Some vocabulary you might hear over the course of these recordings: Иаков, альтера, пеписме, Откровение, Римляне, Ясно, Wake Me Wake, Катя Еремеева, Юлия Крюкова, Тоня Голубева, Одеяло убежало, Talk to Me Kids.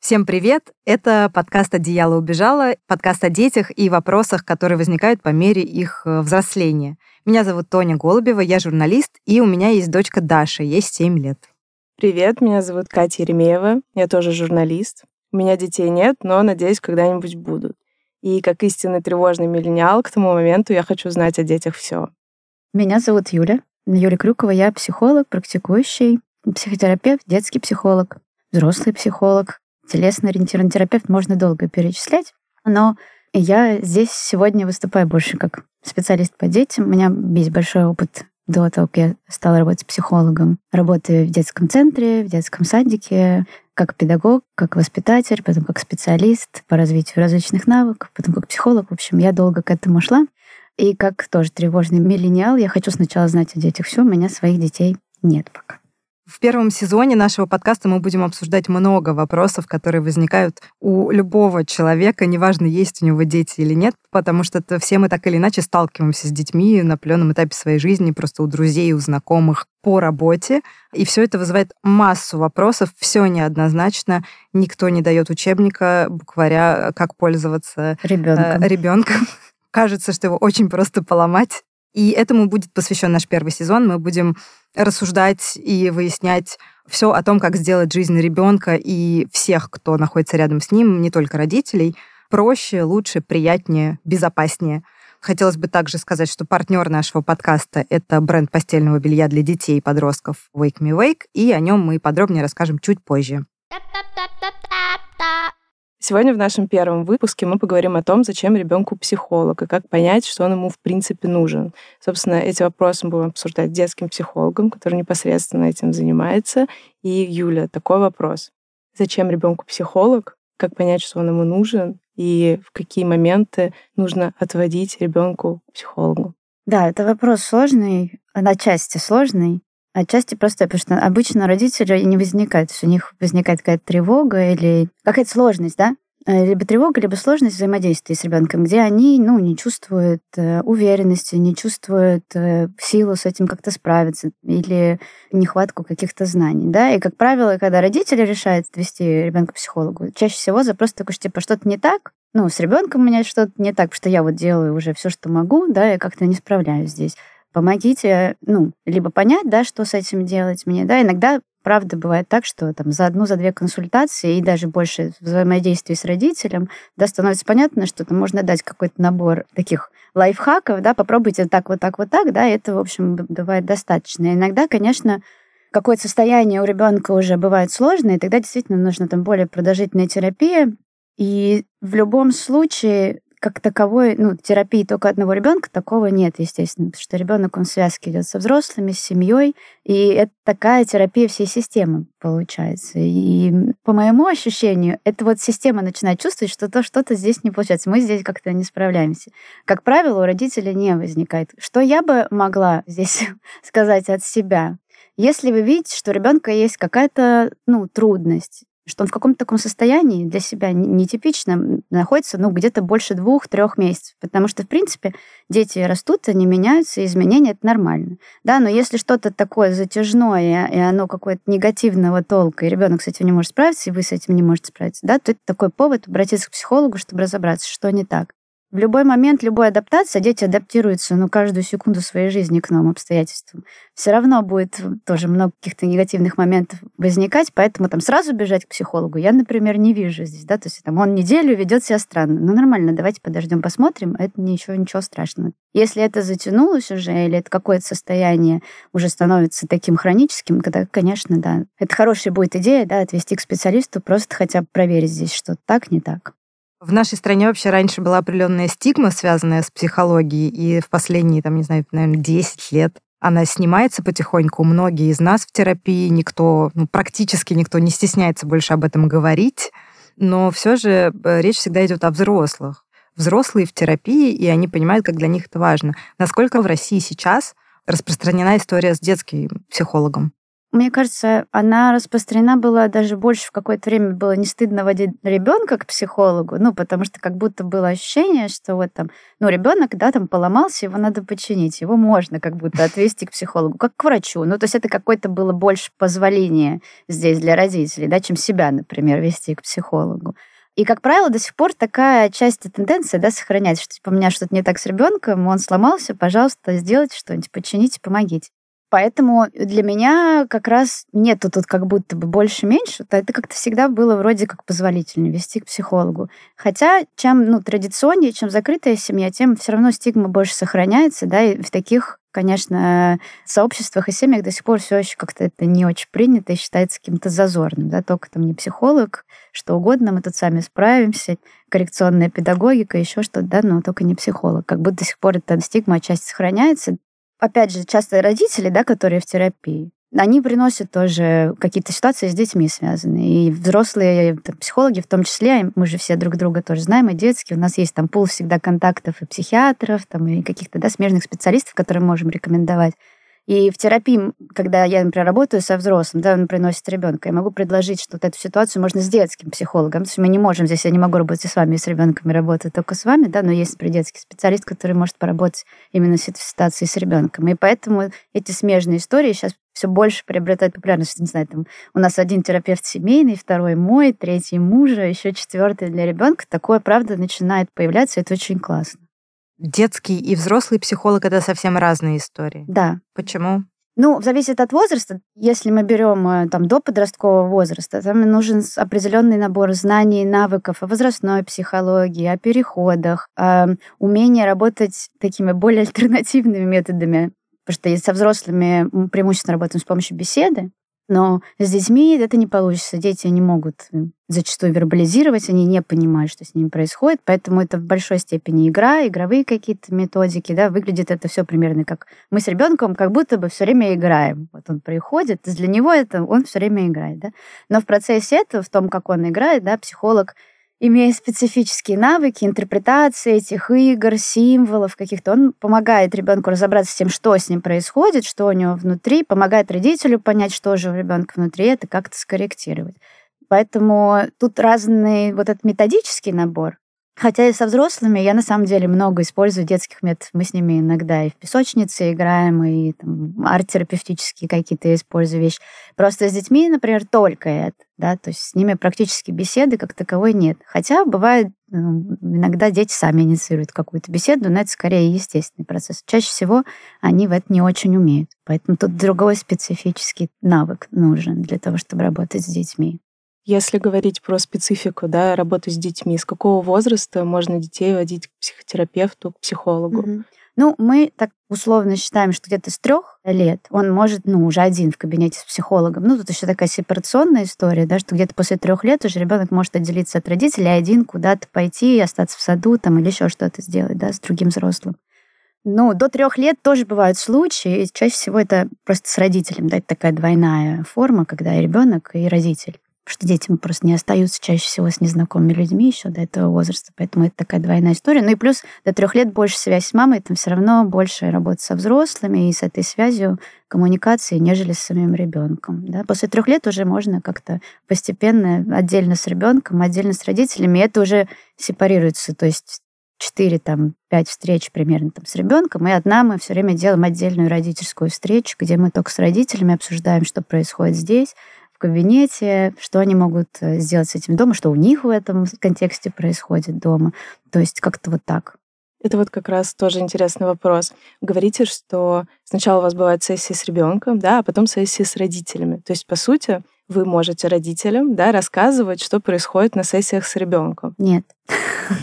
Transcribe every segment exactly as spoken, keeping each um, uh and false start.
Всем привет! Это подкаст «Одеяло убежало», подкаст о детях и вопросах, которые возникают по мере их взросления. Меня зовут Тоня Голубева, я журналист, и у меня есть дочка Даша, ей семь лет. Привет, меня зовут Катя Еремеева, я тоже журналист. У меня детей нет, но, надеюсь, когда-нибудь будут. И как истинный тревожный миллениал к тому моменту я хочу знать о детях все. Меня зовут Юля, Юлия Крюкова, я психолог, практикующий, психотерапевт, детский психолог, взрослый психолог. Телесно-ориентированный терапевт, можно долго перечислять, но я здесь сегодня выступаю больше как специалист по детям. У меня есть большой опыт до того, как я стала работать психологом. Работаю в детском центре, в детском садике, как педагог, как воспитатель, потом как специалист по развитию различных навыков, потом как психолог. В общем, я долго к этому шла. И как тоже тревожный миллениал, я хочу сначала знать о детях все, у меня своих детей нет пока. В первом сезоне нашего подкаста мы будем обсуждать много вопросов, которые возникают у любого человека, неважно, есть у него дети или нет, потому что все мы так или иначе сталкиваемся с детьми на определенном этапе своей жизни, просто у друзей, у знакомых, по работе. И все это вызывает массу вопросов, все неоднозначно, никто не дает учебника, букваря, как пользоваться ребенком. ребенком. Кажется, что его очень просто поломать. И этому будет посвящен наш первый сезон. Мы будем рассуждать и выяснять все о том, как сделать жизнь ребенка и всех, кто находится рядом с ним, не только родителей, проще, лучше, приятнее, безопаснее. Хотелось бы также сказать, что партнер нашего подкаста — это бренд постельного белья для детей и подростков Wake Me Wake, и о нем мы подробнее расскажем чуть позже. Сегодня в нашем первом выпуске мы поговорим о том, зачем ребенку психолог и как понять, что он ему в принципе нужен. Собственно, эти вопросы мы будем обсуждать с детским психологом, который непосредственно этим занимается. И, Юля, такой вопрос. Зачем ребенку психолог? Как понять, что он ему нужен? И в какие моменты нужно отводить ребенку к психологу? Да, это вопрос сложный, на части сложный. Отчасти просто, потому что обычно родители не возникают, у них возникает какая-то тревога или какая-то сложность, да? Либо тревога, либо сложность взаимодействия с ребенком, где они, ну, не чувствуют уверенности, не чувствуют силу с этим как-то справиться или нехватку каких-то знаний, да? И, как правило, когда родители решают отвести ребенка к психологу, чаще всего запрос такой, что, типа, что-то не так, ну, с ребенком у меня что-то не так, потому что я вот делаю уже все, что могу, да, и как-то не справляюсь здесь. Помогите, ну, либо понять, да, что с этим делать мне, да, иногда, правда, бывает так, что там за одну, за две консультации и даже больше взаимодействия с родителем, да, становится понятно, что там можно дать какой-то набор таких лайфхаков, да, попробуйте так, вот так, вот так, да, и это, в общем, бывает достаточно. Иногда, конечно, какое-то состояние у ребенка уже бывает сложное, и тогда действительно нужна там более продолжительная терапия, и в любом случае как таковой, ну, терапии только одного ребенка такого нет, естественно, потому что ребенок он в связке идет со взрослыми, с семьей, и это такая терапия всей системы получается. И по моему ощущению, это вот система начинает чувствовать, что то что-то здесь не получается, мы здесь как-то не справляемся. Как правило, у родителей не возникает. Что я бы могла здесь сказать от себя? Если вы видите, что у ребенка есть какая-то, ну, трудность, что он в каком-то таком состоянии для себя нетипичном находится, ну, где-то больше двух-трех месяцев. Потому что, в принципе, дети растут, они меняются, изменения — это нормально. Да, но если что-то такое затяжное, и оно какое-то негативного толка, и ребенок с этим не может справиться, и вы с этим не можете справиться, да, то это такой повод обратиться к психологу, чтобы разобраться, что не так. В любой момент, любой адаптации, дети адаптируются, ну, каждую секунду своей жизни к новым обстоятельствам. Все равно будет тоже много каких-то негативных моментов возникать, поэтому там сразу бежать к психологу я, например, не вижу здесь, да, то есть там он неделю ведет себя странно. Ну, нормально, давайте подождем, посмотрим, это ничего, ничего страшного. Если это затянулось уже, или это какое-то состояние уже становится таким хроническим, тогда, конечно, да, это хорошая будет идея, да, отвести к специалисту, просто хотя бы проверить здесь, что так, не так. В нашей стране вообще раньше была определенная стигма, связанная с психологией, и в последние, там, не знаю, наверное, десять лет она снимается потихоньку. Многие из нас в терапии, никто, ну, практически никто не стесняется больше об этом говорить, но все же речь всегда идет о взрослых. Взрослые в терапии, и они понимают, как для них это важно. Насколько в России сейчас распространена история с детским психологом? Мне кажется, она распространена была даже больше, в какое-то время было не стыдно водить ребенка к психологу, ну, потому что как будто было ощущение, что вот там, ну, ребенок, да, там поломался, его надо починить, его можно как будто отвести к психологу, как к врачу. Ну, то есть это какое-то было больше позволение здесь для родителей, да, чем себя, например, вести к психологу. И, как правило, до сих пор такая часть тенденции, да, сохранять, что типа, у меня что-то не так с ребенком, он сломался, пожалуйста, сделайте что-нибудь, почините, помогите. Поэтому для меня как раз нету тут как будто бы больше-меньше. Это как-то всегда было вроде как позволительно вести к психологу. Хотя чем ну, традиционнее, чем закрытая семья, тем все равно стигма больше сохраняется. Да, и в таких, конечно, сообществах и семьях до сих пор все еще как-то это не очень принято и считается каким-то зазорным. Да, только там не психолог, что угодно, мы тут сами справимся, коррекционная педагогика, еще что-то, да, но только не психолог. Как будто до сих пор эта стигма отчасти сохраняется. Опять же, часто родители, да, которые в терапии, они приносят тоже какие-то ситуации с детьми связанные. И взрослые там, психологи в том числе, мы же все друг друга тоже знаем, и детские. У нас есть там пул всегда контактов и психиатров, там, и каких-то да, смежных специалистов, которые можем рекомендовать. И в терапии, когда я, например, работаю со взрослым, да, он приносит ребенка, я могу предложить, что вот эту ситуацию можно с детским психологом. То есть мы не можем здесь, я не могу работать с вами, и с ребенком и работать только с вами, да, но есть детский специалист, который может поработать именно с этой ситуацией с ребенком. И поэтому эти смежные истории сейчас все больше приобретают популярность. Не знаю, там у нас один терапевт семейный, второй мой, третий мужа, еще четвертый для ребенка. Такое, правда, начинает появляться, и это очень классно. Детский и взрослый психолог — это совсем разные истории. Да. Почему? Ну, зависит от возраста. Если мы берем там, до подросткового возраста, там нужен определенный набор знаний, навыков о возрастной психологии, о переходах, о умении работать такими более альтернативными методами. Потому что со взрослыми мы преимущественно работаем с помощью беседы, но с детьми это не получится. Дети не могут зачастую вербализировать, они не понимают, что с ними происходит, поэтому это в большой степени игра, игровые какие-то методики, да, выглядит это все примерно как мы с ребенком как будто бы все время играем. Вот он приходит, для него это он все время играет, да. Но в процессе этого, в том, как он играет, да, психолог, имея специфические навыки, интерпретации этих игр, символов каких-то, он помогает ребенку разобраться с тем, что с ним происходит, что у него внутри, помогает родителю понять, что же у ребенка внутри, это как-то скорректировать. Поэтому тут разный вот этот методический набор. Хотя и со взрослыми я, на самом деле, много использую детских методов. Мы с ними иногда и в песочнице играем, и там, арт-терапевтические какие-то использую вещи. Просто с детьми, например, только это. Да? То есть с ними практически беседы как таковой нет. Хотя бывает, ну, иногда дети сами инициируют какую-то беседу, но это скорее естественный процесс. Чаще всего они в это не очень умеют. Поэтому тут другой специфический навык нужен для того, чтобы работать с детьми. Если говорить про специфику, да, работы с детьми, с какого возраста можно детей водить к психотерапевту, к психологу? Mm-hmm. Ну, мы так условно считаем, что где-то с трех лет он может, ну, уже один в кабинете с психологом. Ну, тут еще такая сепарационная история, да, что где-то после трех лет уже ребенок может отделиться от родителей, один куда-то пойти, остаться в саду там, или еще что-то сделать, да, с другим взрослым. Ну, до трех лет тоже бывают случаи, и чаще всего это просто с родителем, да, это такая двойная форма, когда и ребенок, и родитель. Потому что дети просто не остаются чаще всего с незнакомыми людьми еще до этого возраста, поэтому это такая двойная история. Ну и плюс до трех лет больше связь с мамой, там все равно больше работа со взрослыми и с этой связью коммуникации, нежели с самим ребенком. Да? После трех лет уже можно как-то постепенно отдельно с ребенком, отдельно с родителями, и это уже сепарируется, то есть четыре-пять встреч примерно там, с ребенком, и одна мы все время делаем отдельную родительскую встречу, где мы только с родителями обсуждаем, что происходит здесь, в кабинете, что они могут сделать с этим домом, что у них в этом контексте происходит дома. То есть как-то вот так. Это вот как раз тоже интересный вопрос. Говорите, что сначала у вас бывают сессии с ребенком, да, а потом сессии с родителями. То есть, по сути, вы можете родителям, да, рассказывать, что происходит на сессиях с ребенком. Нет.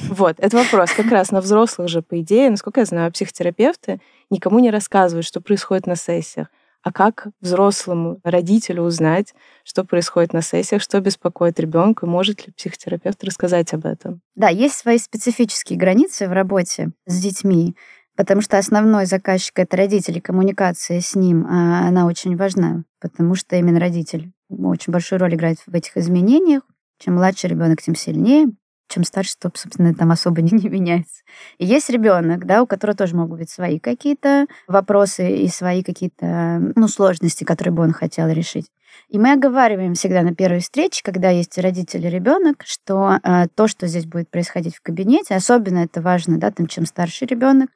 Вот, это вопрос. Как раз на взрослых же, по идее, насколько я знаю, психотерапевты никому не рассказывают, что происходит на сессиях. А как взрослому родителю узнать, что происходит на сессиях, что беспокоит ребенка, может ли психотерапевт рассказать об этом? Да, есть свои специфические границы в работе с детьми, потому что основной заказчик — это родители, коммуникация с ним, она очень важна, потому что именно родитель очень большую роль играет в этих изменениях. Чем младше ребенок, тем сильнее. чем старше, то, собственно, там особо не, не меняется. И есть ребенок, да, у которого тоже могут быть свои какие-то вопросы и свои какие-то, ну, сложности, которые бы он хотел решить. И мы оговариваем всегда на первой встрече, когда есть родители и ребенок, что э, то, что здесь будет происходить в кабинете, особенно это важно, да, там, чем старше ребенок,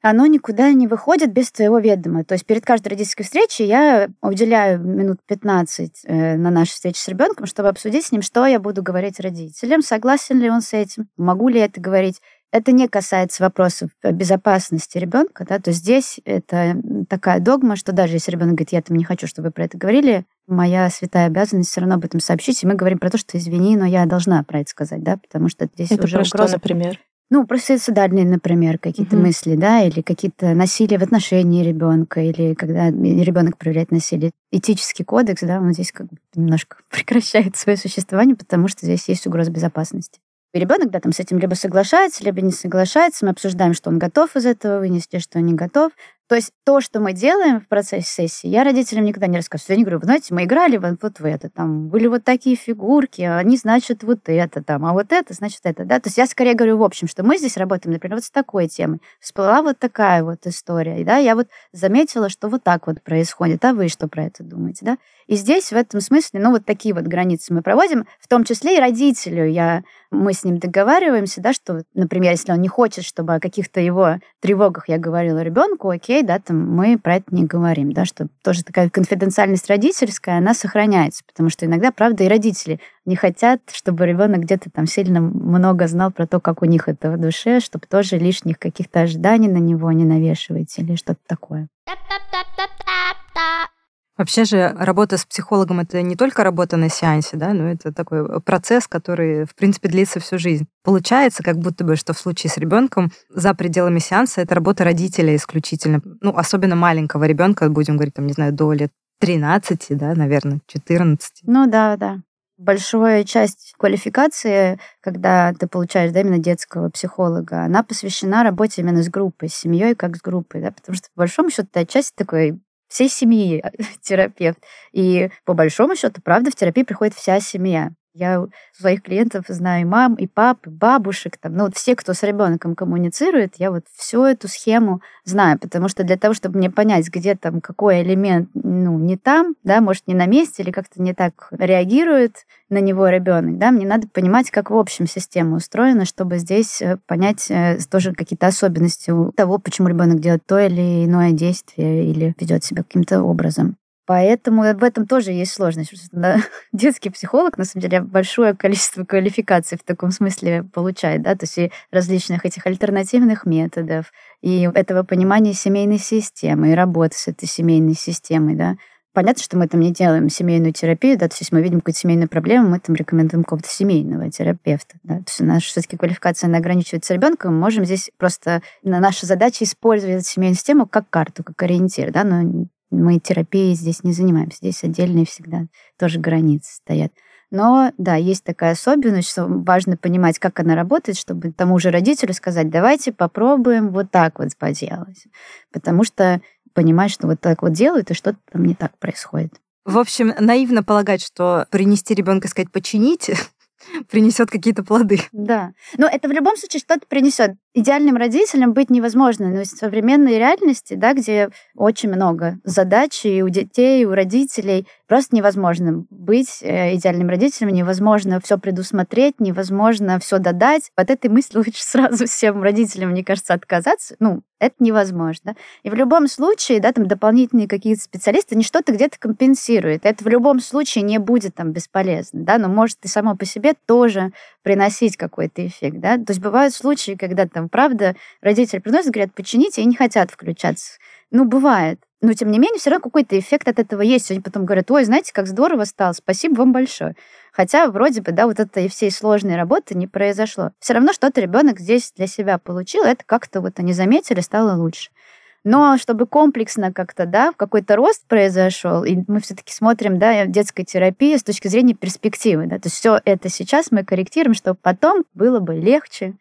оно никуда не выходит без твоего ведома. То есть перед каждой родительской встречей я уделяю минут пятнадцать э, на нашу встречу с ребенком, чтобы обсудить с ним, что я буду говорить родителям, согласен ли он с этим, могу ли я это говорить. Это не касается вопросов безопасности ребенка, да, то есть здесь это такая догма, что даже если ребенок говорит, я там не хочу, чтобы вы про это говорили, моя святая обязанность все равно об этом сообщить, и мы говорим про то, что извини, но я должна про это сказать, да, потому что здесь это уже про угроза. Что, например? Ну, про суицидальные, например, какие-то mm-hmm. мысли, да, или какие-то насилие в отношении ребенка, или когда ребенок проявляет насилие. Этический кодекс, да, он здесь как бы немножко прекращает свое существование, потому что здесь есть угроза безопасности. И ребенок, да, там с этим либо соглашается, либо не соглашается. Мы обсуждаем, что он готов из этого вынести, что он не готов. То есть то, что мы делаем в процессе сессии, я родителям никогда не рассказываю. Я не говорю, вы знаете, мы играли вот, вот в это, там были вот такие фигурки, они значат вот это, там, а вот это значит это, да. То есть я скорее говорю в общем, что мы здесь работаем, например, вот с такой темой. Всплыла вот такая вот история, да, я вот заметила, что вот так вот происходит, а вы что про это думаете, да. И здесь в этом смысле, ну, вот такие вот границы мы проводим, в том числе и родителю. Я, мы с ним договариваемся, да, что, например, если он не хочет, чтобы о каких-то его тревогах я говорила ребенку, окей, да, там мы про это не говорим, да, что тоже такая конфиденциальность родительская, она сохраняется, потому что иногда, правда, и родители не хотят, чтобы ребенок где-то там сильно много знал про то, как у них это в душе, чтобы тоже лишних каких-то ожиданий на него не навешивать или что-то такое. Вообще же работа с психологом — это не только работа на сеансе, да, но это такой процесс, который, в принципе, длится всю жизнь. Получается, как будто бы, что в случае с ребенком за пределами сеанса это работа родителя исключительно. Ну, особенно маленького ребенка, будем говорить, там, не знаю, до лет тринадцати, да, наверное, четырнадцати. Ну да, да. Большая часть квалификации, когда ты получаешь, да, именно детского психолога, она посвящена работе именно с группой, с семьей, как с группой, да, потому что по большому счету ты отчасти такой всей семьи терапевт. И по большому счету, правда, в терапию приходит вся семья. Я своих клиентов знаю и мам, и пап, и бабушек. Там. Ну вот все, кто с ребенком коммуницирует, я вот всю эту схему знаю, потому что для того, чтобы мне понять, где там какой элемент, ну, не там, да, может, не на месте или как-то не так реагирует на него ребенок, да, мне надо понимать, как в общем система устроена, чтобы здесь понять тоже какие-то особенности того, почему ребенок делает то или иное действие или ведет себя каким-то образом. Поэтому в этом тоже есть сложность. Детский психолог, на самом деле, большое количество квалификаций в таком смысле получает, да, то есть и различных этих альтернативных методов, и этого понимания семейной системы, и работы с этой семейной системой, да. Понятно, что мы там не делаем семейную терапию, да, то есть если мы видим какую-то семейную проблему, мы там рекомендуем какого-то семейного терапевта, да, то есть наша все-таки квалификация, она ограничивается ребенком, мы можем здесь просто, наша задача использовать семейную систему как карту, как ориентир, да, но мы терапией здесь не занимаемся, здесь отдельные всегда тоже границы стоят. Но, да, есть такая особенность, что важно понимать, как она работает, чтобы тому же родителю сказать, давайте попробуем вот так вот поделать, потому что понимаешь, что вот так вот делают, и что-то там не так происходит. В общем, наивно полагать, что принести ребенка и сказать «почините», принесет какие-то плоды. Да. Но это в любом случае что-то принесет. Идеальным родителям быть невозможно. Но в современной реальности, да, где очень много задач и у детей, и у родителей, просто невозможно быть идеальным родителем, невозможно все предусмотреть, невозможно все додать. От этой мысли лучше сразу всем родителям, мне кажется, отказаться. Ну, это невозможно. И в любом случае, да, там дополнительные какие-то специалисты, они что-то где-то компенсируют. Это в любом случае не будет там бесполезно, да, но может и само по себе тоже приносить какой-то эффект, да. То есть бывают случаи, когда там, правда, родители приносят, говорят, почините, и не хотят включаться. Ну, бывает. Но, тем не менее, все равно какой-то эффект от этого есть. Они потом говорят, ой, знаете, как здорово стало, спасибо вам большое. Хотя, вроде бы, да, вот этой всей сложной работы не произошло. Все равно что-то ребенок здесь для себя получил, это как-то вот они заметили, стало лучше. Но чтобы комплексно как-то, да, какой-то рост произошел, и мы все-таки смотрим, да, детской терапии с точки зрения перспективы, да, то есть все это сейчас мы корректируем, чтобы потом было бы легче,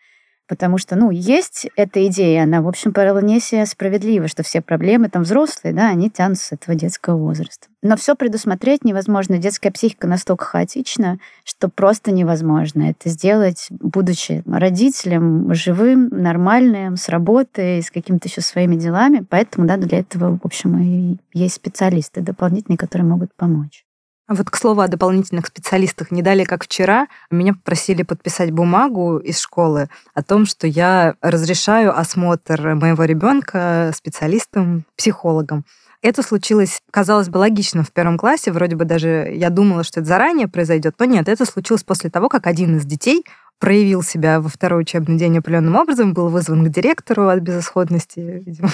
Потому что, ну, есть эта идея, она, в общем, вполне себе справедлива, что все проблемы там взрослые, да, они тянутся с этого детского возраста. Но все предусмотреть невозможно. Детская психика настолько хаотична, что просто невозможно это сделать, будучи родителем, живым, нормальным, с работой, с какими-то еще своими делами. Поэтому, да, для этого, в общем, и есть специалисты дополнительные, которые могут помочь. Вот, к слову, о дополнительных специалистах. Не далее, как вчера, меня попросили подписать бумагу из школы о том, что я разрешаю осмотр моего ребенка специалистом, психологом. Это случилось, казалось бы, логично в первом классе. Вроде бы даже я думала, что это заранее произойдет, но нет, это случилось после того, как один из детей проявил себя во второй учебный день определенным образом, был вызван к директору от безысходности, видимо,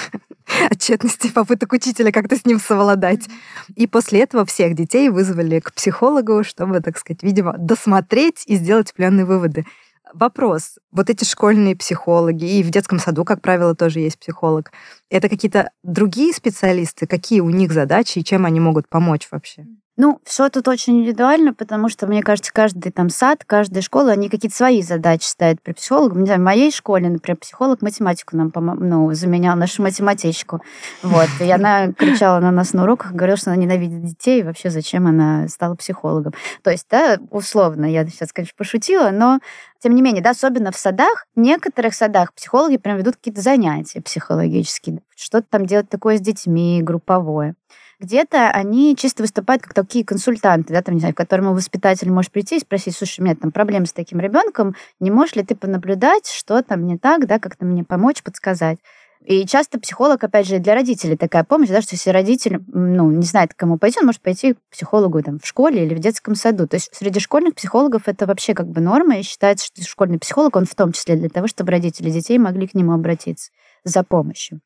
отчетности, попыток учителя как-то с ним совладать. И после этого всех детей вызвали к психологу, чтобы, так сказать, видимо, досмотреть и сделать определенные выводы. Вопрос. Вот эти школьные психологи, и в детском саду, как правило, тоже есть психолог. Это какие-то другие специалисты? Какие у них задачи и чем они могут помочь вообще? Ну, все тут очень индивидуально, потому что, мне кажется, каждый там сад, каждая школа, они какие-то свои задачи ставят при психологах. Не знаю, в моей школе, например, психолог математику нам пом- ну, заменял нашу математичку. Вот. И она кричала на нас на уроках, говорила, что она ненавидит детей, и вообще зачем она стала психологом. То есть, да, условно, я сейчас, конечно, пошутила, но тем не менее, да, особенно в садах, в некоторых садах психологи прям ведут какие-то занятия психологические, что-то там делать такое с детьми, групповое. Где-то они чисто выступают как такие консультанты, да, там, не знаю, к которому воспитатель может прийти и спросить: слушай, у меня там проблемы с таким ребенком, не можешь ли ты понаблюдать, что там не так, да, как-то мне помочь, подсказать. И часто психолог, опять же, для родителей такая помощь, да, что если родитель, ну, не знает, к кому пойти, он может пойти к психологу там в школе или в детском саду. То есть среди школьных психологов это вообще как бы норма, и считается, что школьный психолог, он в том числе для того, чтобы родители детей могли к нему обратиться за помощью.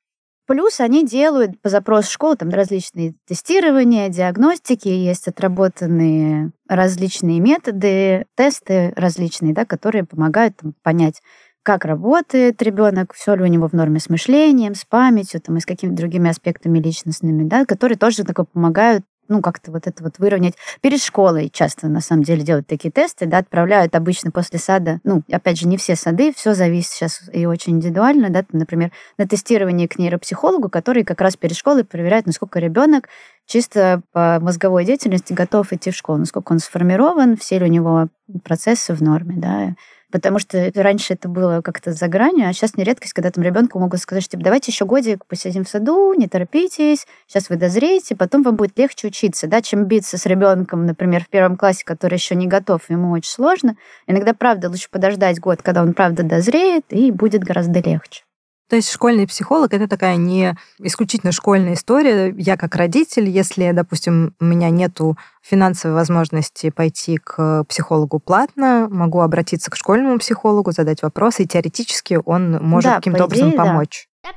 Плюс они делают по запросу школы там различные тестирования, диагностики, есть отработанные различные методы, тесты различные, да, которые помогают там понять, как работает ребенок, все ли у него в норме с мышлением, с памятью, там, и с какими-то другими аспектами личностными, да, которые тоже такой помогают, ну, как-то вот это вот выровнять. Перед школой часто, на самом деле, делают такие тесты, да, отправляют обычно после сада, ну, опять же, не все сады, все зависит сейчас и очень индивидуально, да, там, например, на тестирование к нейропсихологу, который как раз перед школой проверяет, насколько ребенок чисто по мозговой деятельности готов идти в школу, насколько он сформирован, все ли у него процессы в норме, да, потому что раньше это было как-то за гранью, а сейчас не редкость, когда там ребенку могут сказать, что типа, давайте еще годик посидим в саду, не торопитесь, сейчас вы дозреете, потом вам будет легче учиться, да, чем биться с ребенком, например, в первом классе, который еще не готов, ему очень сложно. Иногда, правда, лучше подождать год, когда он, правда, дозреет, и будет гораздо легче. То есть школьный психолог — это такая не исключительно школьная история. Я как родитель, если, допустим, у меня нету финансовой возможности пойти к психологу платно, могу обратиться к школьному психологу, задать вопросы, и теоретически он может да, каким-то по идее, образом помочь. Да.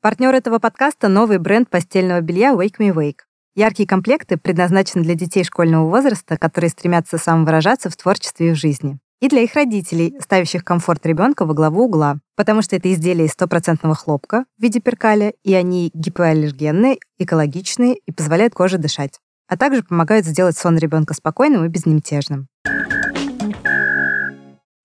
Партнер этого подкаста — новый бренд постельного белья Wake Me Wake. Яркие комплекты предназначены для детей школьного возраста, которые стремятся самовыражаться в творчестве и в жизни. И для их родителей, ставящих комфорт ребенка во главу угла, потому что это изделия из стопроцентного хлопка в виде перкаля, и они гипоаллергенные, экологичные и позволяют коже дышать, а также помогают сделать сон ребенка спокойным и безмятежным.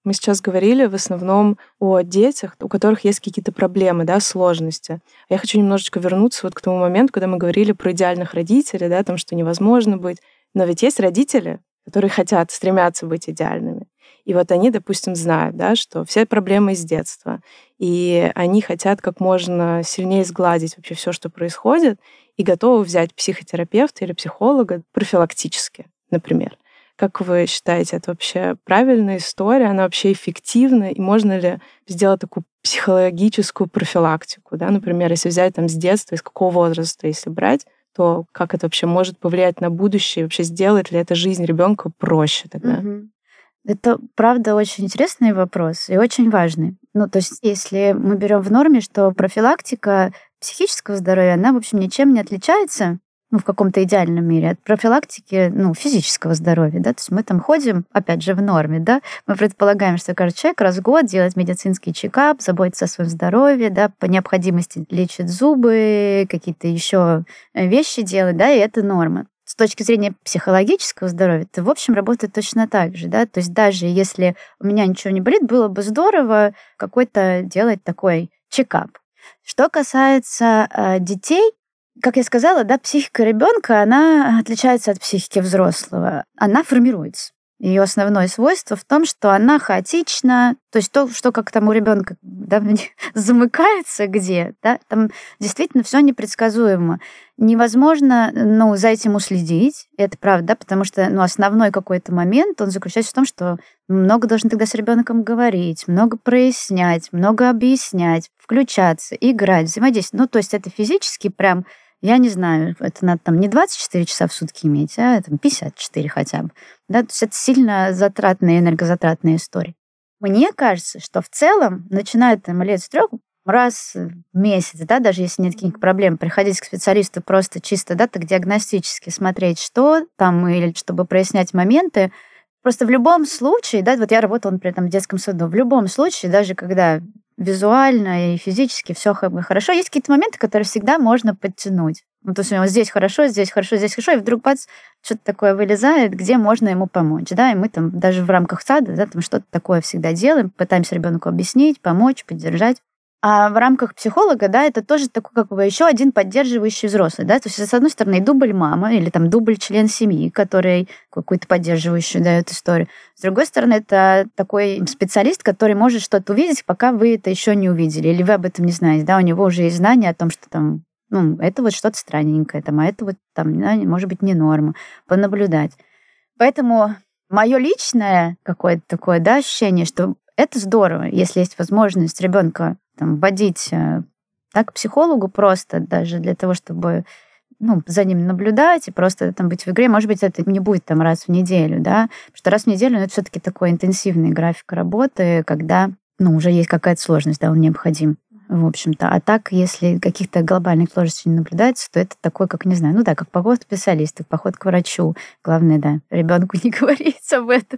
Мы сейчас говорили в основном о детях, у которых есть какие-то проблемы, да, сложности. Я хочу немножечко вернуться вот к тому моменту, когда мы говорили про идеальных родителей, да, там, что невозможно быть. Но ведь есть родители, которые хотят, стремятся быть идеальными. И вот они, допустим, знают, да, что все проблемы из детства, и они хотят как можно сильнее сгладить вообще все, что происходит, и готовы взять психотерапевта или психолога профилактически, например. Как вы считаете, это вообще правильная история? Она вообще эффективна? И можно ли сделать такую психологическую профилактику? Да? Например, если взять там, с детства, из какого возраста, если брать, то как это вообще может повлиять на будущее? И вообще сделает ли это жизнь ребенка проще тогда? Mm-hmm. Это, правда, очень интересный вопрос и очень важный. Ну, то есть, если мы берем в норме, что профилактика психического здоровья, она, в общем, ничем не отличается, ну, в каком-то идеальном мире от профилактики, ну, физического здоровья, да, то есть мы там ходим, опять же, в норме, да, мы предполагаем, что каждый человек раз в год делает медицинский чекап, заботится о своем здоровье, да, по необходимости лечит зубы, какие-то еще вещи делает, да, и это норма. точки зрения психологического здоровья, это, в общем, работает точно так же, да, то есть даже если у меня ничего не болит, было бы здорово какой-то делать такой чекап. Что касается э, детей, как я сказала, да, психика ребенка, она отличается от психики взрослого, она формируется. Ее основное свойство в том, что она хаотична, то есть то, что как там у ребенка да, замыкается где, да, там действительно все непредсказуемо. Невозможно ну, за этим уследить, это правда, да, потому что ну, основной какой-то момент, он заключается в том, что много должны тогда с ребенком говорить, много прояснять, много объяснять, включаться, играть, взаимодействовать. Ну, то есть это физически прям, я не знаю, это надо там не двадцать четыре часа в сутки иметь, а там пятьдесят четыре хотя бы. Да? То есть это сильно затратная, энергозатратная история. Мне кажется, что в целом, начиная там, лет с трех, раз в месяц, да, даже если нет каких-то проблем, приходить к специалисту просто чисто, да, так диагностически смотреть, что там, или чтобы прояснять моменты. Просто в любом случае, да, вот я работала, например, там, в детском саду, в любом случае, даже когда визуально и физически все хорошо, есть какие-то моменты, которые всегда можно подтянуть. Ну, то есть у него здесь хорошо, здесь хорошо, здесь хорошо, и вдруг бац, что-то такое вылезает, где можно ему помочь, да, и мы там даже в рамках сада, да, там что-то такое всегда делаем, пытаемся ребенку объяснить, помочь, поддержать. А в рамках психолога, да, это тоже такой, как бы, еще один поддерживающий взрослый, да, то есть, с одной стороны, дубль мама или там дубль член семьи, который какую-то поддерживающую дает историю. С другой стороны, это такой специалист, который может что-то увидеть, пока вы это еще не увидели, или вы об этом не знаете, да, у него уже есть знания о том, что там, ну, это вот что-то странненькое, там, а это вот там, да, может быть, не норма, понаблюдать. Поэтому мое личное какое-то такое, да, ощущение, что это здорово, если есть возможность ребенка там, водить да, к психологу просто даже для того, чтобы ну, за ним наблюдать и просто там, быть в игре. Может быть, это не будет там, раз в неделю, да, потому что раз в неделю ну, это все-таки такой интенсивный график работы, когда ну, уже есть какая-то сложность, да, он необходим, в общем-то. А так, если каких-то глобальных сложностей не наблюдается, то это такой, как, не знаю, ну да, как поход к специалисту, поход к врачу. Главное, да, ребенку не говорить об этом.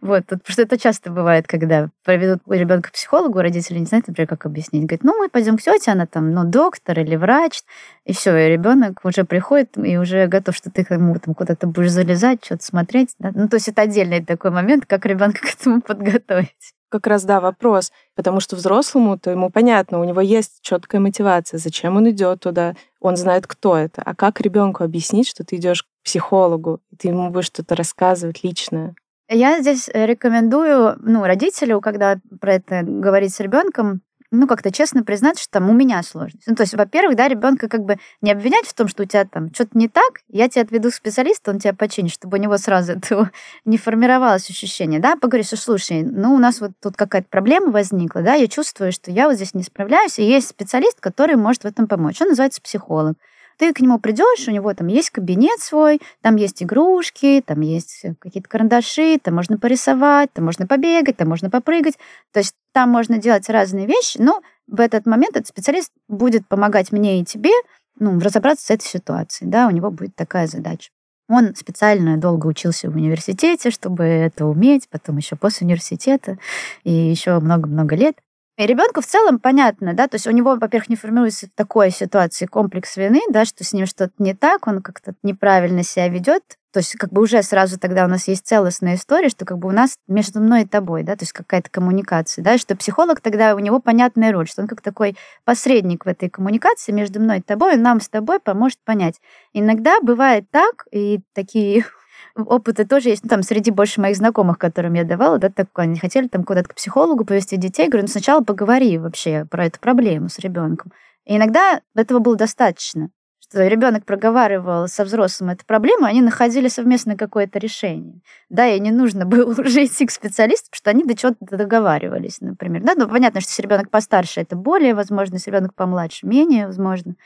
Вот, потому что это часто бывает, когда проведут ребенка к психологу, родители не знают, например, как объяснить. Говорят, ну, мы пойдем к тете, она там, ну, доктор или врач, и все, и ребенок уже приходит и уже готов, что ты ему там куда-то будешь залезать, что-то смотреть. Да? Ну, то есть это отдельный такой момент, как ребенка к этому подготовить. Как раз, да, вопрос, потому что взрослому-то ему понятно, у него есть четкая мотивация, зачем он идет туда, он знает, кто это. А как ребенку объяснить, что ты идешь к психологу, и ты ему будешь что-то рассказывать личное? Я здесь рекомендую ну, родителю, когда про это говорить с ребенком, ну, как-то честно признать, что там у меня сложность. Ну, то есть, во-первых, да, ребенка как бы не обвинять в том, что у тебя там что-то не так, я тебя отведу к специалисту, он тебя починит, чтобы у него сразу этого не формировалось ощущение, да, поговоришь, что, слушай, ну, у нас вот тут какая-то проблема возникла, да, я чувствую, что я вот здесь не справляюсь, и есть специалист, который может в этом помочь. Он называется психолог. Ты к нему придешь, у него там есть кабинет свой, там есть игрушки, там есть какие-то карандаши, там можно порисовать, там можно побегать, там можно попрыгать. То есть там можно делать разные вещи, но в этот момент этот специалист будет помогать мне и тебе ну, разобраться с этой ситуацией. Да, у него будет такая задача. Он специально долго учился в университете, чтобы это уметь, потом еще после университета и еще много-много лет. И ребенку в целом понятно, да, то есть у него, во-первых, не формируется в такой ситуации комплекс вины, да, что с ним что-то не так, он как-то неправильно себя ведет. То есть как бы уже сразу тогда у нас есть целостная история, что как бы у нас между мной и тобой, да, то есть какая-то коммуникация, да, что психолог тогда у него понятная роль, что он как такой посредник в этой коммуникации между мной и тобой, он нам с тобой поможет понять. Иногда бывает так, и такие опыты тоже есть, ну, там, среди больше моих знакомых, которым я давала, да, такое, они хотели там куда-то к психологу повезти детей, говорю, ну, сначала поговори вообще про эту проблему с ребенком. И иногда этого было достаточно, что ребенок проговаривал со взрослым эту проблему, они находили совместно какое-то решение, да, и не нужно было уже идти к специалисту, потому что они до чего-то договаривались, например, да, ну, понятно, что если ребенок постарше, это более возможно, если ребенок помладше, менее возможно.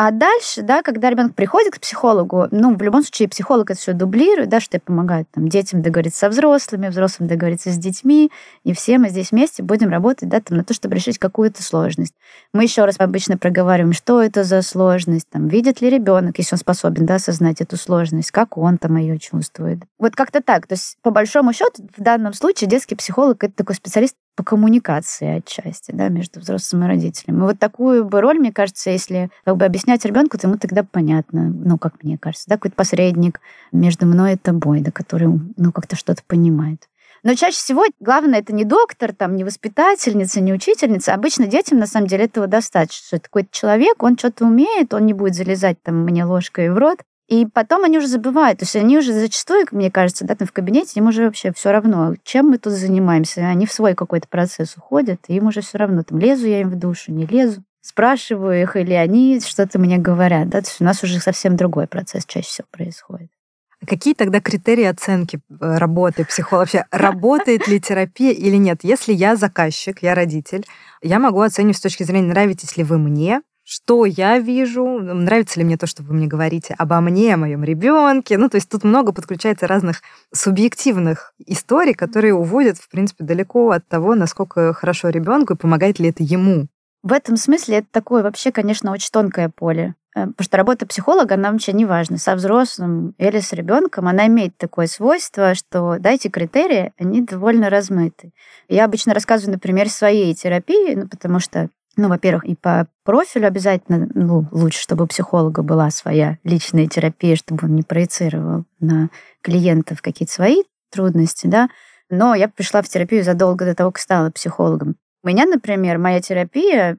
А дальше, да, когда ребенок приходит к психологу, ну, в любом случае, психолог это все дублирует, да, что и помогает там, детям договориться со взрослыми, взрослым договориться с детьми, и все мы здесь вместе будем работать, да, там, на то, чтобы решить какую-то сложность. Мы еще раз обычно проговариваем, что это за сложность, там, видит ли ребенок, если он способен, да, осознать эту сложность, как он там ее чувствует. Вот как-то так. То есть, по большому счету, в данном случае детский психолог это такой специалист, по коммуникации отчасти, да, между взрослым и родителем. И вот такую бы роль, мне кажется, если как бы объяснять ребенку, то ему тогда понятно, ну, как мне кажется, да, какой-то посредник между мной и тобой, да, который, ну, как-то что-то понимает. Но чаще всего, главное, это не доктор, там, не воспитательница, не учительница. Обычно детям, на самом деле, этого достаточно. Что это какой-то человек, он что-то умеет, он не будет залезать там, мне ложкой в рот. И потом они уже забывают. То есть они уже зачастую, мне кажется, да, там в кабинете, им уже вообще все равно, чем мы тут занимаемся. Они в свой какой-то процесс уходят, и им уже все равно. Там, лезу я им в душу, не лезу. Спрашиваю их, или они что-то мне говорят. Да? То есть у нас уже совсем другой процесс чаще всего происходит. Какие тогда критерии оценки работы психолога? Вообще, работает ли терапия или нет? Если я заказчик, я родитель, я могу оценивать с точки зрения, нравитесь ли вы мне, что я вижу, нравится ли мне то, что вы мне говорите обо мне, о моем ребенке. Ну, то есть тут много подключается разных субъективных историй, которые уводят, в принципе, далеко от того, насколько хорошо ребенку и помогает ли это ему. В этом смысле это такое вообще, конечно, очень тонкое поле. Потому что работа психолога, она вообще не важна, со взрослым или с ребенком, она имеет такое свойство, что да, эти критерии, они довольно размыты. Я обычно рассказываю, например, своей терапии, ну, потому что, ну, во-первых, и по профилю обязательно, ну, лучше, чтобы у психолога была своя личная терапия, чтобы он не проецировал на клиентов какие-то свои трудности, да. Но я пришла в терапию задолго до того, как стала психологом. У меня, например, моя терапия,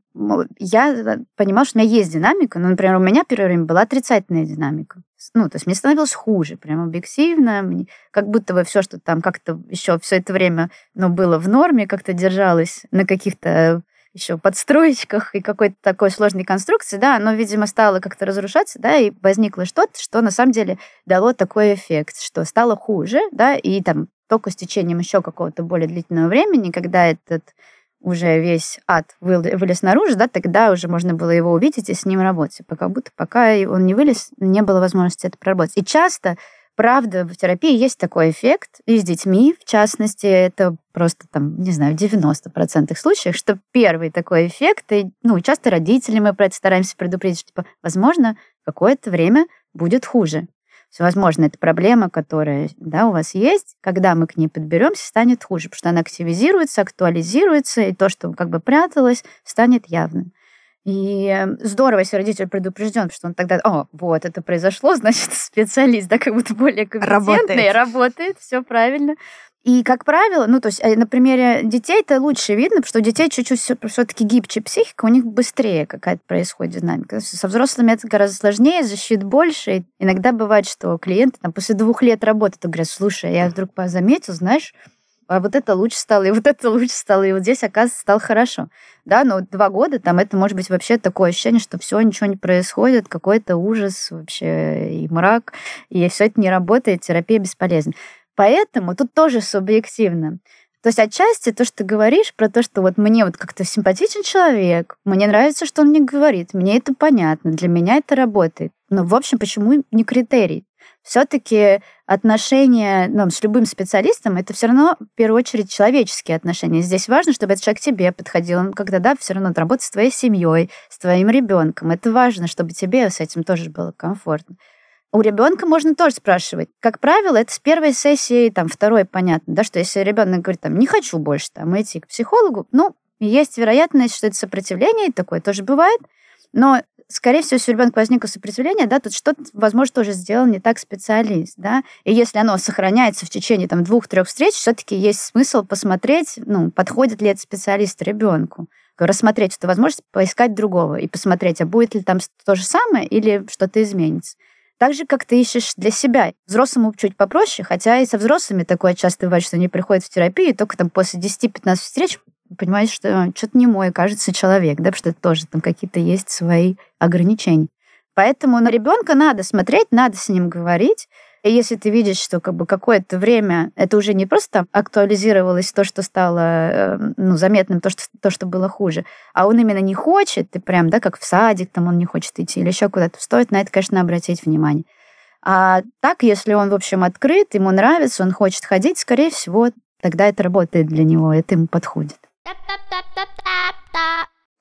я понимала, что у меня есть динамика, но, например, у меня первое время была отрицательная динамика. Ну, то есть мне становилось хуже, прям объективно, мне, как будто бы все, что там как-то еще все это время, ну, было в норме, как-то держалось на каких-то еще подстроечках и какой-то такой сложной конструкции, да, оно, видимо, стало как-то разрушаться, да, и возникло что-то, что на самом деле дало такой эффект, что стало хуже, да, и там только с течением еще какого-то более длительного времени, когда этот уже весь ад вылез наружу, да, тогда уже можно было его увидеть и с ним работать. Пока будто пока он не вылез, не было возможности это проработать. И часто, правда, в терапии есть такой эффект, и с детьми, в частности, это просто там, не знаю, в девяноста процентах случаев, что первый такой эффект, и, ну, часто родители мы про это стараемся предупредить, что, типа, возможно, какое-то время будет хуже. Возможно, это проблема, которая, да, у вас есть, когда мы к ней подберемся, станет хуже, потому что она активизируется, актуализируется, и то, что как бы пряталось, станет явным. И здорово, если родитель предупрежден, потому что он тогда, о, вот, это произошло, значит, специалист, да, как будто более компетентный, работает, работает, все правильно. И, как правило, ну, то есть, на примере детей-то лучше видно, потому что у детей чуть-чуть все-таки гибче психика, у них быстрее какая-то происходит динамика. Со взрослыми это гораздо сложнее, защит больше. Иногда бывает, что клиенты там, после двух лет работы говорят, слушай, я вдруг заметил, знаешь, а вот это лучше стало, и вот это лучше стало, и вот здесь, оказывается, стало хорошо. Да, но два года там это может быть вообще такое ощущение, что все ничего не происходит, какой-то ужас вообще и мрак, и все это не работает, терапия бесполезна. Поэтому тут тоже субъективно. То есть отчасти то, что ты говоришь про то, что вот мне вот как-то симпатичен человек, мне нравится, что он мне говорит, мне это понятно, для меня это работает. Но, в общем, почему не критерий? Все-таки отношения, ну, с любым специалистом, это все равно, в первую очередь, человеческие отношения. Здесь важно, чтобы этот человек к тебе подходил. Он когда, да, все равно работает с твоей семьей, с твоим ребенком. Это важно, чтобы тебе с этим тоже было комфортно. У ребенка можно тоже спрашивать. Как правило, это с первой сессии, там, второй, понятно, да, что если ребенок говорит, там, не хочу больше там, идти к психологу, ну, есть вероятность, что это сопротивление, и такое тоже бывает. Но, скорее всего, если у ребенка возникло сопротивление, да, тут что-то, возможно, тоже сделал не так специалист, да. И если оно сохраняется в течение там, двух-трех встреч, все-таки есть смысл посмотреть, ну, подходит ли этот специалист ребенку, рассмотреть эту возможность, поискать другого и посмотреть, а будет ли там то же самое или что-то изменится. Так же, как ты ищешь для себя. Взрослому чуть попроще, хотя и со взрослыми такое часто бывает, что они приходят в терапию, и только там после десяти-пятнадцати встреч понимаешь, что что-то не мой, кажется, человек, да, потому что это тоже там какие-то есть свои ограничения. Поэтому на ребенка надо смотреть, надо с ним говорить. И если ты видишь, что как бы какое-то время это уже не просто там, актуализировалось то, что стало, ну, заметным, то что, то, что было хуже, а он именно не хочет, ты прям, да, как в садик, там он не хочет идти или еще куда-то, стоит на это, конечно, обратить внимание. А так, если он, в общем, открыт, ему нравится, он хочет ходить, скорее всего, тогда это работает для него, это ему подходит.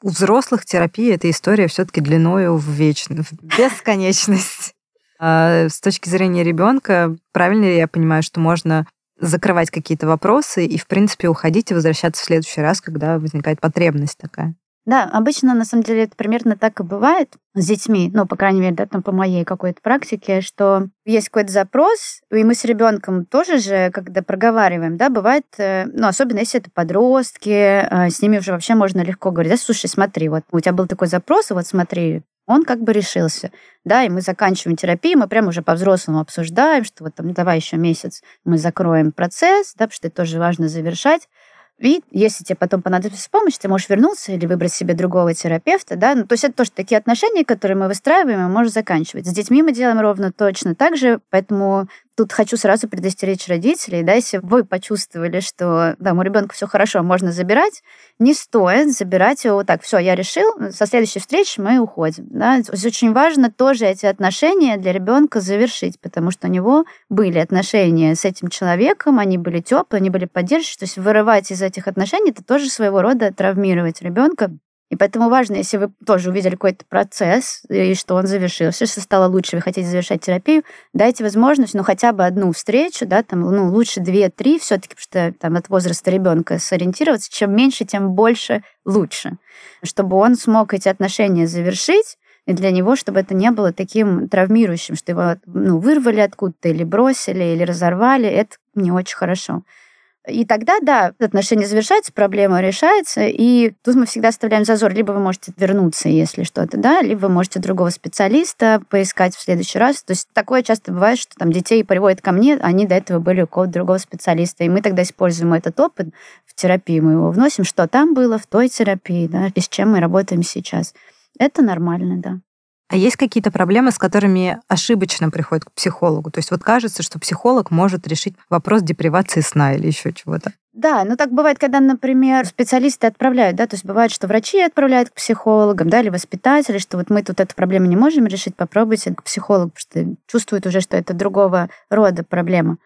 У взрослых терапия эта история все-таки длиною в вечность, в бесконечность. С точки зрения ребенка, правильно ли я понимаю, что можно закрывать какие-то вопросы и, в принципе, уходить и возвращаться в следующий раз, когда возникает потребность такая. Да, обычно, на самом деле, это примерно так и бывает с детьми, ну, по крайней мере, да, там, по моей какой-то практике, что есть какой-то запрос, и мы с ребенком тоже же, когда проговариваем, да, бывает, ну, особенно если это подростки, с ними уже вообще можно легко говорить, да, слушай, смотри, вот у тебя был такой запрос, вот смотри, он как бы решился, да, и мы заканчиваем терапию, мы прямо уже по-взрослому обсуждаем, что вот там, давай еще месяц мы закроем процесс, да, потому что это тоже важно завершать. И если тебе потом понадобится помощь, ты можешь вернуться или выбрать себе другого терапевта, да. Ну, то есть это тоже такие отношения, которые мы выстраиваем, и можем заканчивать. С детьми мы делаем ровно точно так же, поэтому тут хочу сразу предостеречь родителей, да, если вы почувствовали, что да, у ребенка все хорошо, можно забирать, не стоит забирать его вот так. Все, я решил, со следующей встречи мы уходим, да. То есть очень важно тоже эти отношения для ребенка завершить, потому что у него были отношения с этим человеком, они были теплые, они были поддерживающие. То есть вырывать из этих отношений, это тоже своего рода травмировать ребенка. И поэтому важно, если вы тоже увидели какой-то процесс, и что он завершился, что стало лучше, вы хотите завершать терапию, дайте возможность, ну, хотя бы одну встречу, да, там, ну, лучше две-три все-таки, потому что там от возраста ребенка сориентироваться, чем меньше, тем больше лучше, чтобы он смог эти отношения завершить, и для него, чтобы это не было таким травмирующим, что его, ну, вырвали откуда-то, или бросили, или разорвали, это не очень хорошо. И тогда, да, отношения завершаются, проблема решается, и тут мы всегда оставляем зазор. Либо вы можете вернуться, если что-то, да, либо вы можете другого специалиста поискать в следующий раз. То есть такое часто бывает, что там детей приводят ко мне, они до этого были у кого-то другого специалиста, и мы тогда используем этот опыт в терапии, мы его вносим, что там было в той терапии, да, и с чем мы работаем сейчас. Это нормально, да. А есть какие-то проблемы, с которыми ошибочно приходят к психологу? То есть вот кажется, что психолог может решить вопрос депривации сна или еще чего-то. Да, ну так бывает, когда, например, специалисты отправляют, да, то есть бывает, что врачи отправляют к психологам, да, или воспитатели, что вот мы тут эту проблему не можем решить, попробуйте к психологу, потому что чувствуют уже, что это другого рода проблема.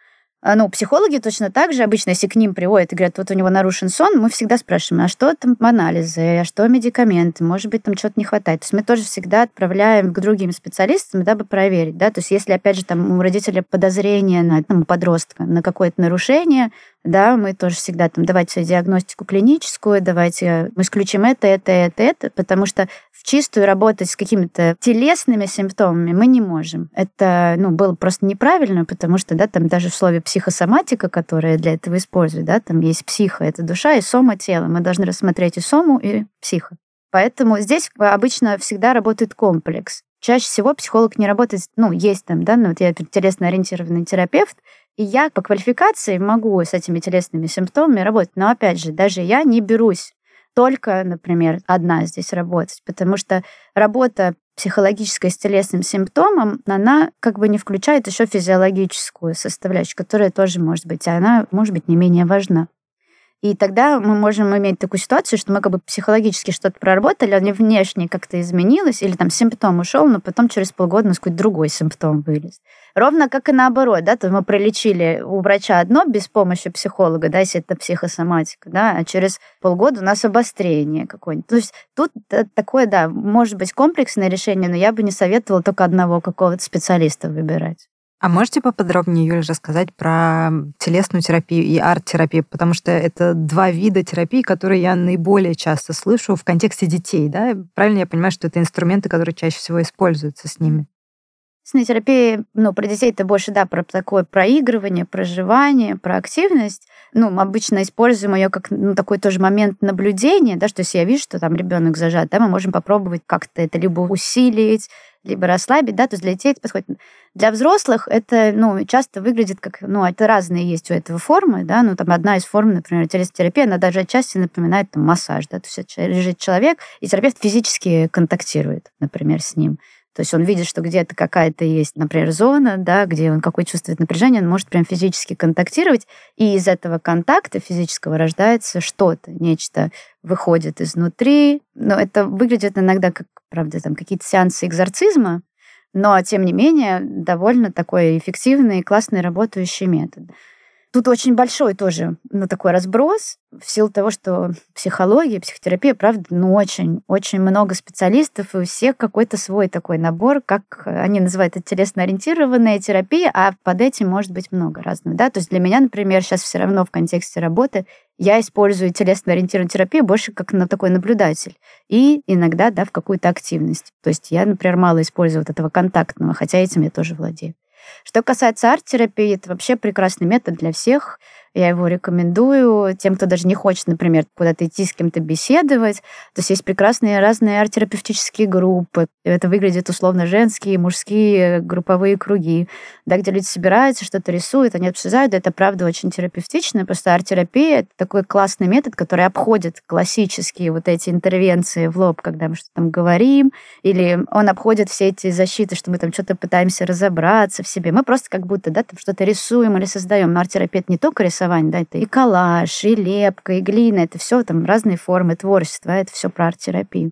Ну, психологи точно так же, обычно, если к ним приводят и говорят, вот у него нарушен сон, мы всегда спрашиваем, а что там анализы, а что медикаменты, может быть, там чего-то не хватает. То есть мы тоже всегда отправляем к другим специалистам, дабы проверить, да, то есть если, опять же, там у родителя подозрение на там, подростка, на какое-то нарушение, да, мы тоже всегда там давайте диагностику клиническую, давайте мы исключим это, это, это, это, потому что в чистую работать с какими-то телесными симптомами мы не можем. Это, ну, было просто неправильно, потому что, да, там даже в слове психосоматика, которая для этого использует, да, там есть психо, это душа, и сома, тело. Мы должны рассмотреть и сому, и психо. Поэтому здесь обычно всегда работает комплекс. Чаще всего психолог не работает, ну, есть там, да, ну, вот я телесно-ориентированный терапевт, и я по квалификации могу с этими телесными симптомами работать, но, опять же, даже я не берусь только, например, одна здесь работать, потому что работа психологическая с телесным симптомом, она как бы не включает еще физиологическую составляющую, которая тоже может быть, а она может быть не менее важна. И тогда мы можем иметь такую ситуацию, что мы как бы психологически что-то проработали, оно внешне как-то изменилось, или там симптом ушел, но потом через полгода у нас какой-то другой симптом вылез. Ровно как и наоборот, да, то мы пролечили у врача одно без помощи психолога, да, если это психосоматика, да, а через полгода у нас обострение какое-нибудь. То есть тут такое, да, может быть комплексное решение, но я бы не советовала только одного какого-то специалиста выбирать. А можете поподробнее, Юля, рассказать про телесную терапию и арт-терапию? Потому что это два вида терапии, которые я наиболее часто слышу в контексте детей, да? Правильно я понимаю, что это инструменты, которые чаще всего используются с ними? Телесная терапия, ну, про детей это больше, да, про такое проигрывание, проживание, про активность. Ну, мы обычно используем ее как, ну, такой тоже момент наблюдения, да, что если я вижу, что там ребенок зажат, да, мы можем попробовать как-то это либо усилить, либо расслабить, да, то есть для детей это подходит. Для взрослых это, ну, часто выглядит как, ну, это разные есть у этого формы, да, ну, там одна из форм, например, телесотерапия, она даже отчасти напоминает там массаж, да, то есть лежит человек, и терапевт физически контактирует, например, с ним. То есть он видит, что где-то какая-то есть, например, зона, да, где он какое-то чувствует напряжение, он может прям физически контактировать, и из этого контакта физического рождается что-то, нечто выходит изнутри. Но это выглядит иногда как, правда, там какие-то сеансы экзорцизма, но, тем не менее, довольно такой эффективный и классный работающий метод. Тут очень большой тоже, ну, такой разброс в силу того, что психология, психотерапия, правда, ну, очень-очень много специалистов, и у всех какой-то свой такой набор, как они называют это телесно-ориентированная терапия, а под этим может быть много разного, да. То есть для меня, например, сейчас все равно в контексте работы я использую телесно-ориентированную терапию больше как на такой наблюдатель и иногда, да, в какую-то активность. То есть я, например, мало использую вот этого контактного, хотя этим я тоже владею. Что касается арт-терапии, это вообще прекрасный метод для всех. Я его рекомендую тем, кто даже не хочет, например, куда-то идти, с кем-то беседовать. То есть есть прекрасные разные арт-терапевтические группы. Это выглядит условно женские, мужские групповые круги, да, где люди собираются, что-то рисуют, они обсуждают. Это, правда, очень терапевтично. Просто арт-терапия — это такой классный метод, который обходит классические вот эти интервенции в лоб, когда мы что-то там говорим, или он обходит все эти защиты, что мы там что-то пытаемся разобраться в себе. Мы просто как будто, да, там что-то рисуем или создаем. Но арт-терапия — это не только рисование, да, это и коллаж, и лепка, и глина, это все там разные формы творчества, это все про арт-терапию.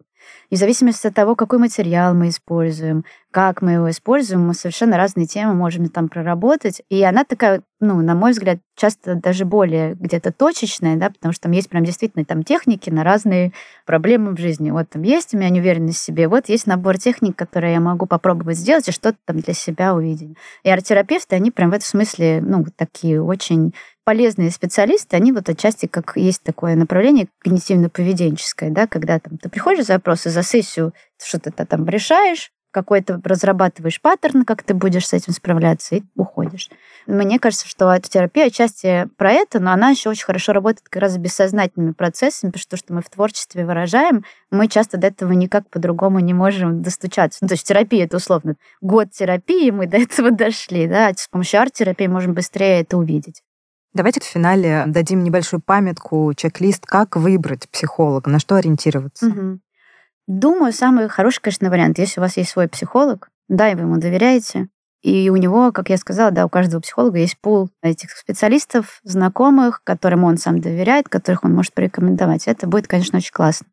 И в зависимости от того, какой материал мы используем, как мы его используем, мы совершенно разные темы можем там проработать. И она такая, ну, на мой взгляд, часто даже более где-то точечная, да, потому что там есть прям действительно там техники на разные проблемы в жизни. Вот там есть у меня неуверенность в себе, вот есть набор техник, которые я могу попробовать сделать и что-то там для себя увидеть. И арт-терапевты, они прям в этом смысле, ну, такие очень полезные специалисты, они вот отчасти как есть такое направление когнитивно-поведенческое, да, когда там ты приходишь за вопросы, за сессию, что-то там решаешь, какой-то разрабатываешь паттерн, как ты будешь с этим справляться, и уходишь. Мне кажется, что арт-терапия отчасти про это, но она еще очень хорошо работает как раз с бессознательными процессами, потому что то, что мы в творчестве выражаем, мы часто до этого никак по-другому не можем достучаться. Ну, то есть терапия — это условно год терапии, мы до этого дошли, да, а с помощью арт-терапии можем быстрее это увидеть. Давайте в финале дадим небольшую памятку, чек-лист, как выбрать психолога, на что ориентироваться. Угу. Думаю, самый хороший, конечно, вариант, если у вас есть свой психолог, да, и вы ему доверяете, и у него, как я сказала, да, у каждого психолога есть пул этих специалистов, знакомых, которым он сам доверяет, которых он может порекомендовать. Это будет, конечно, очень классно.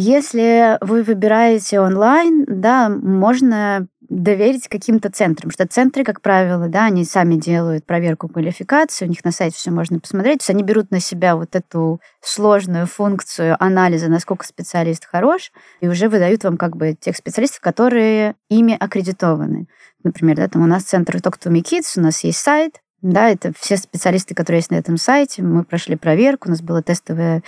Если вы выбираете онлайн, да, можно доверить каким-то центрам, что центры, как правило, да, они сами делают проверку квалификации, у них на сайте все можно посмотреть, то есть они берут на себя вот эту сложную функцию анализа, насколько специалист хорош, и уже выдают вам как бы тех специалистов, которые ими аккредитованы. Например, да, там у нас центр Talk to Me Kids, у нас есть сайт, да, это все специалисты, которые есть на этом сайте, мы прошли проверку, у нас было тестовое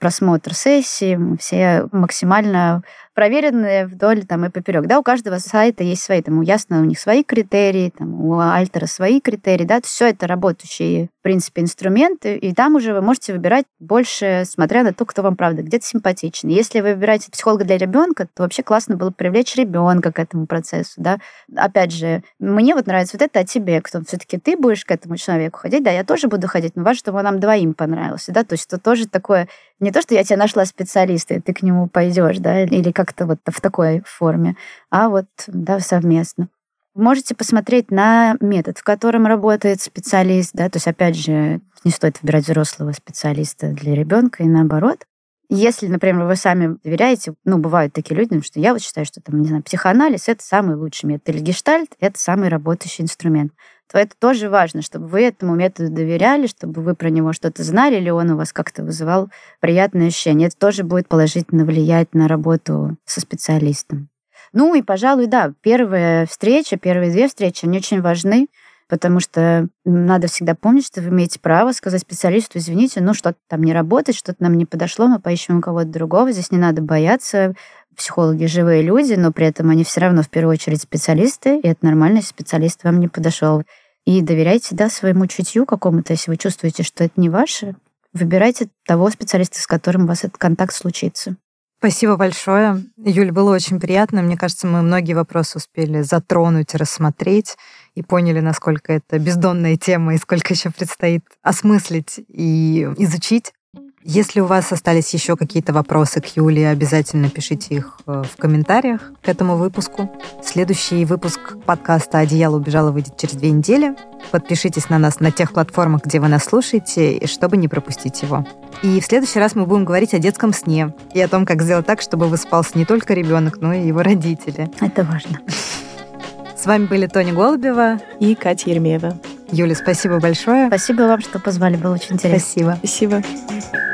просмотр сессии, все максимально проверенные вдоль там, и поперек. Да, у каждого сайта есть свои, там, у Ясно у них свои критерии, там, у Альтера свои критерии, да, все это работающие, в принципе, инструменты, и там уже вы можете выбирать больше, смотря на то, кто вам, правда, где-то симпатичен. Если вы выбираете психолога для ребенка, то вообще классно было бы привлечь ребенка к этому процессу, да. Опять же, мне вот нравится вот это, а тебе кто? Все-таки ты будешь к этому человеку ходить, да, я тоже буду ходить, но важно, чтобы он нам двоим понравился, да, то есть это тоже такое. Не то, что я тебя нашла специалиста, и ты к нему пойдешь, да, или как-то вот в такой форме, а вот, да, совместно. Можете посмотреть на метод, в котором работает специалист, да, то есть, опять же, не стоит выбирать взрослого специалиста для ребенка и наоборот. Если, например, вы сами доверяете, ну, бывают такие люди, что я вот считаю, что там, не знаю, психоанализ — это самый лучший метод, или гештальт — это самый работающий инструмент, то это тоже важно, чтобы вы этому методу доверяли, чтобы вы про него что-то знали, или он у вас как-то вызывал приятное ощущение. Это тоже будет положительно влиять на работу со специалистом. Ну и, пожалуй, да, первая встреча, первые две встречи, они очень важны, потому что надо всегда помнить, что вы имеете право сказать специалисту: извините, ну что-то там не работает, что-то нам не подошло, мы поищем у кого-то другого, здесь не надо бояться. Психологи — живые люди, но при этом они все равно в первую очередь специалисты, и это нормально, если специалист вам не подошел. И доверяйте, да, своему чутью какому-то, если вы чувствуете, что это не ваше, выбирайте того специалиста, с которым у вас этот контакт случится. Спасибо большое. Юль, было очень приятно. Мне кажется, мы многие вопросы успели затронуть, рассмотреть и поняли, насколько это бездонная тема и сколько еще предстоит осмыслить и изучить. Если у вас остались еще какие-то вопросы к Юле, обязательно пишите их в комментариях к этому выпуску. Следующий выпуск подкаста «Одеяло убежало» выйдет через две недели. Подпишитесь на нас на тех платформах, где вы нас слушаете, чтобы не пропустить его. И в следующий раз мы будем говорить о детском сне и о том, как сделать так, чтобы выспался не только ребенок, но и его родители. Это важно. С вами были Тоня Голубева и Катя Еремеева. Юля, спасибо большое. Спасибо вам, что позвали, было очень интересно. Спасибо. Спасибо.